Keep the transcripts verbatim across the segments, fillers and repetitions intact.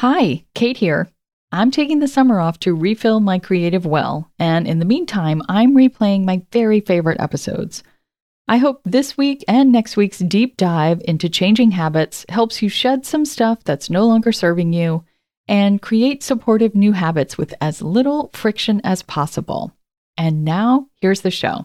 Hi, Kate here. I'm taking the summer off to refill my creative well, and in the meantime, I'm replaying my very favorite episodes. I hope this week and next week's deep dive into changing habits helps you shed some stuff that's no longer serving you and create supportive new habits with as little friction as possible. And now, here's the show.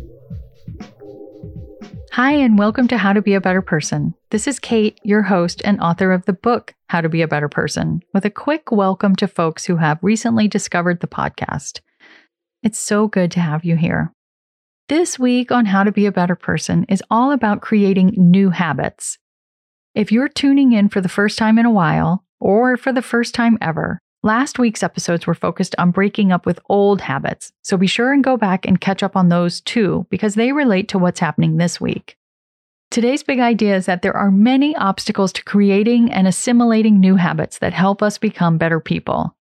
Hi, and welcome to How to Be a Better Person. This is Kate, your host and author of the book, How to Be a Better Person, with a quick welcome to folks who have recently discovered the podcast. It's so good to have you here. This week on How to Be a Better Person is all about creating new habits. If you're tuning in for the first time in a while, or for the first time ever, last week's episodes were focused on breaking up with old habits, so be sure and go back and catch up on those too, because they relate to what's happening this week. Today's big idea is that there are many obstacles to creating and assimilating new habits that help us become better people.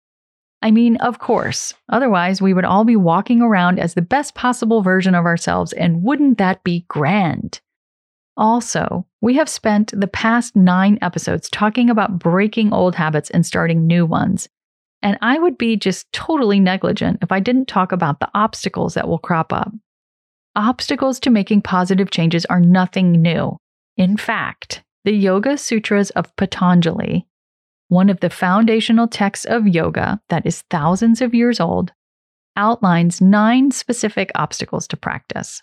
I mean, of course, otherwise we would all be walking around as the best possible version of ourselves, and wouldn't that be grand? Also, we have spent the past nine episodes talking about breaking old habits and starting new ones. And I would be just totally negligent if I didn't talk about the obstacles that will crop up. Obstacles to making positive changes are nothing new. In fact, the Yoga Sutras of Patanjali, one of the foundational texts of yoga that is thousands of years old, outlines nine specific obstacles to practice.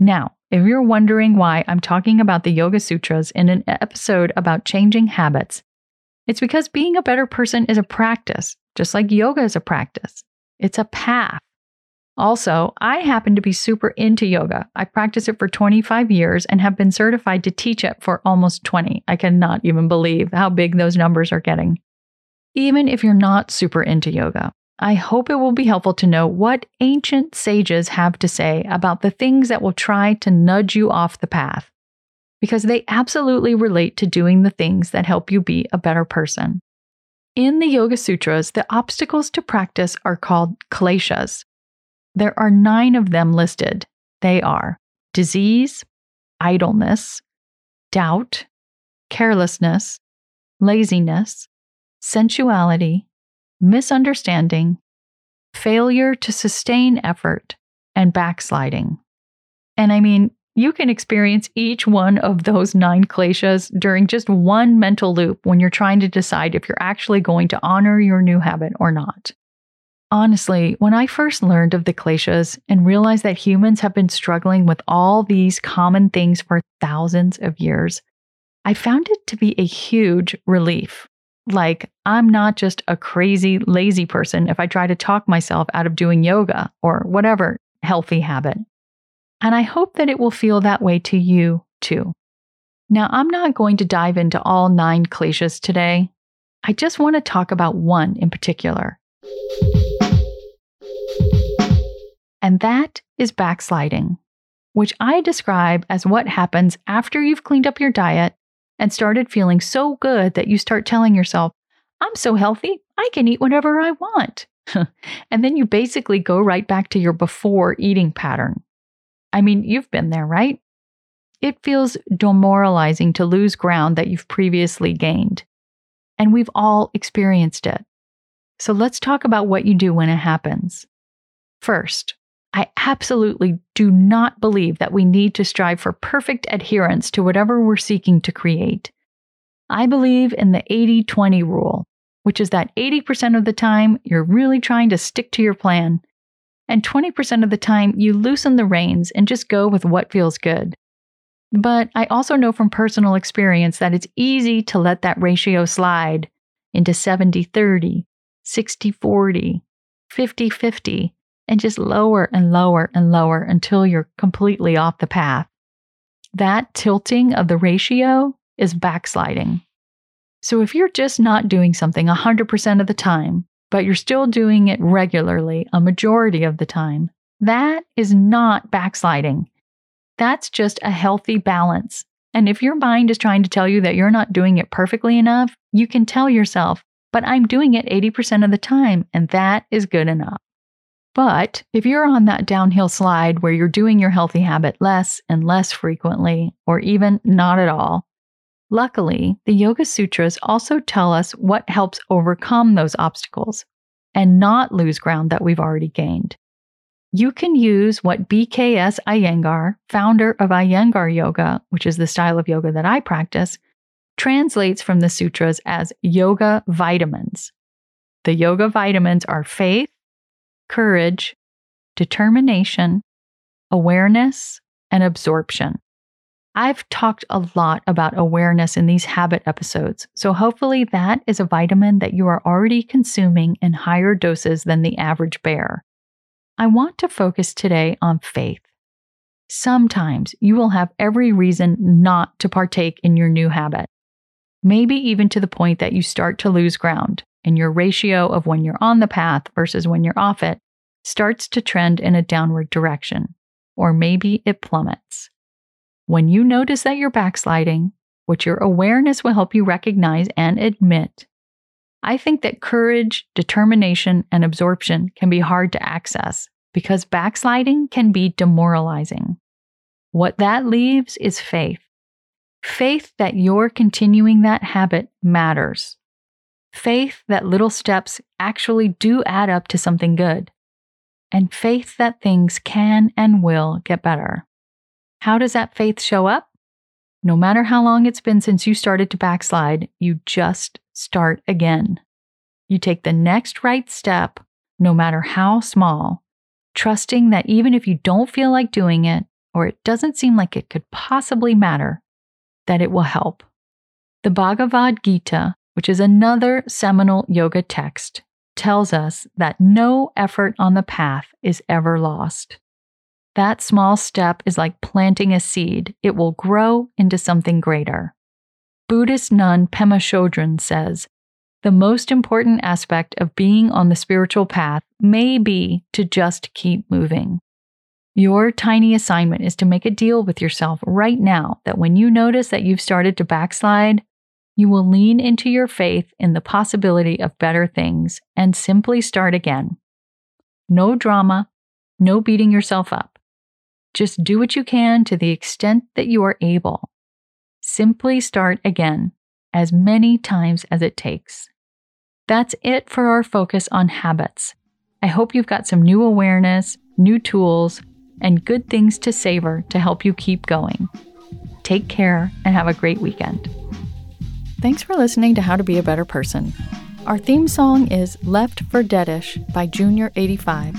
Now, if you're wondering why I'm talking about the Yoga Sutras in an episode about changing habits, it's because being a better person is a practice, just like yoga is a practice. It's a path. Also, I happen to be super into yoga. I practice it for twenty-five years and have been certified to teach it for almost twenty. I cannot even believe how big those numbers are getting. Even if you're not super into yoga, I hope it will be helpful to know what ancient sages have to say about the things that will try to nudge you off the path, because they absolutely relate to doing the things that help you be a better person. In the Yoga Sutras, the obstacles to practice are called kleshas. There are nine of them listed. They are disease, idleness, doubt, carelessness, laziness, sensuality, misunderstanding, failure to sustain effort, and backsliding. And I mean, you can experience each one of those nine kleshas during just one mental loop when you're trying to decide if you're actually going to honor your new habit or not. Honestly, when I first learned of the kleshas and realized that humans have been struggling with all these common things for thousands of years, I found it to be a huge relief. Like, I'm not just a crazy, lazy person if I try to talk myself out of doing yoga or whatever healthy habit. And I hope that it will feel that way to you, too. Now, I'm not going to dive into all nine kleshas today. I just want to talk about one in particular. And that is backsliding, which I describe as what happens after you've cleaned up your diet and started feeling so good that you start telling yourself, I'm so healthy, I can eat whatever I want. And then you basically go right back to your before eating pattern. I mean, you've been there, right? It feels demoralizing to lose ground that you've previously gained. And we've all experienced it. So let's talk about what you do when it happens. First, I absolutely do not believe that we need to strive for perfect adherence to whatever we're seeking to create. I believe in the eighty twenty rule, which is that eighty percent of the time you're really trying to stick to your plan, and twenty percent of the time you loosen the reins and just go with what feels good. But I also know from personal experience that it's easy to let that ratio slide into seventy thirty, sixty forty, fifty fifty, and just lower and lower and lower until you're completely off the path. That tilting of the ratio is backsliding. So if you're just not doing something one hundred percent of the time, but you're still doing it regularly a majority of the time, that is not backsliding. That's just a healthy balance. And if your mind is trying to tell you that you're not doing it perfectly enough, you can tell yourself, but I'm doing it eighty percent of the time, and that is good enough. But if you're on that downhill slide where you're doing your healthy habit less and less frequently, or even not at all, luckily, the Yoga Sutras also tell us what helps overcome those obstacles and not lose ground that we've already gained. You can use what B K S Iyengar, founder of Iyengar Yoga, which is the style of yoga that I practice, translates from the sutras as Yoga Vitamins. The Yoga Vitamins are faith, courage, determination, awareness, and absorption. I've talked a lot about awareness in these habit episodes, so hopefully that is a vitamin that you are already consuming in higher doses than the average bear. I want to focus today on faith. Sometimes you will have every reason not to partake in your new habit, maybe even to the point that you start to lose ground and your ratio of when you're on the path versus when you're off it starts to trend in a downward direction, or maybe it plummets. When you notice that you're backsliding, what your awareness will help you recognize and admit. I think that courage, determination, and absorption can be hard to access because backsliding can be demoralizing. What that leaves is faith. Faith that you're continuing that habit matters. Faith that little steps actually do add up to something good. And faith that things can and will get better. How does that faith show up? No matter how long it's been since you started to backslide, you just start again. You take the next right step, no matter how small, trusting that even if you don't feel like doing it, or it doesn't seem like it could possibly matter, that it will help. The Bhagavad Gita, which is another seminal yoga text, tells us that no effort on the path is ever lost. That small step is like planting a seed. It will grow into something greater. Buddhist nun Pema Chodron says, "The most important aspect of being on the spiritual path may be to just keep moving." Your tiny assignment is to make a deal with yourself right now that when you notice that you've started to backslide, you will lean into your faith in the possibility of better things and simply start again. No drama, no beating yourself up. Just do what you can to the extent that you are able. Simply start again, as many times as it takes. That's it for our focus on habits. I hope you've got some new awareness, new tools, and good things to savor to help you keep going. Take care and have a great weekend. Thanks for listening to How to Be a Better Person. Our theme song is Left for Deadish by Junior eighty-five.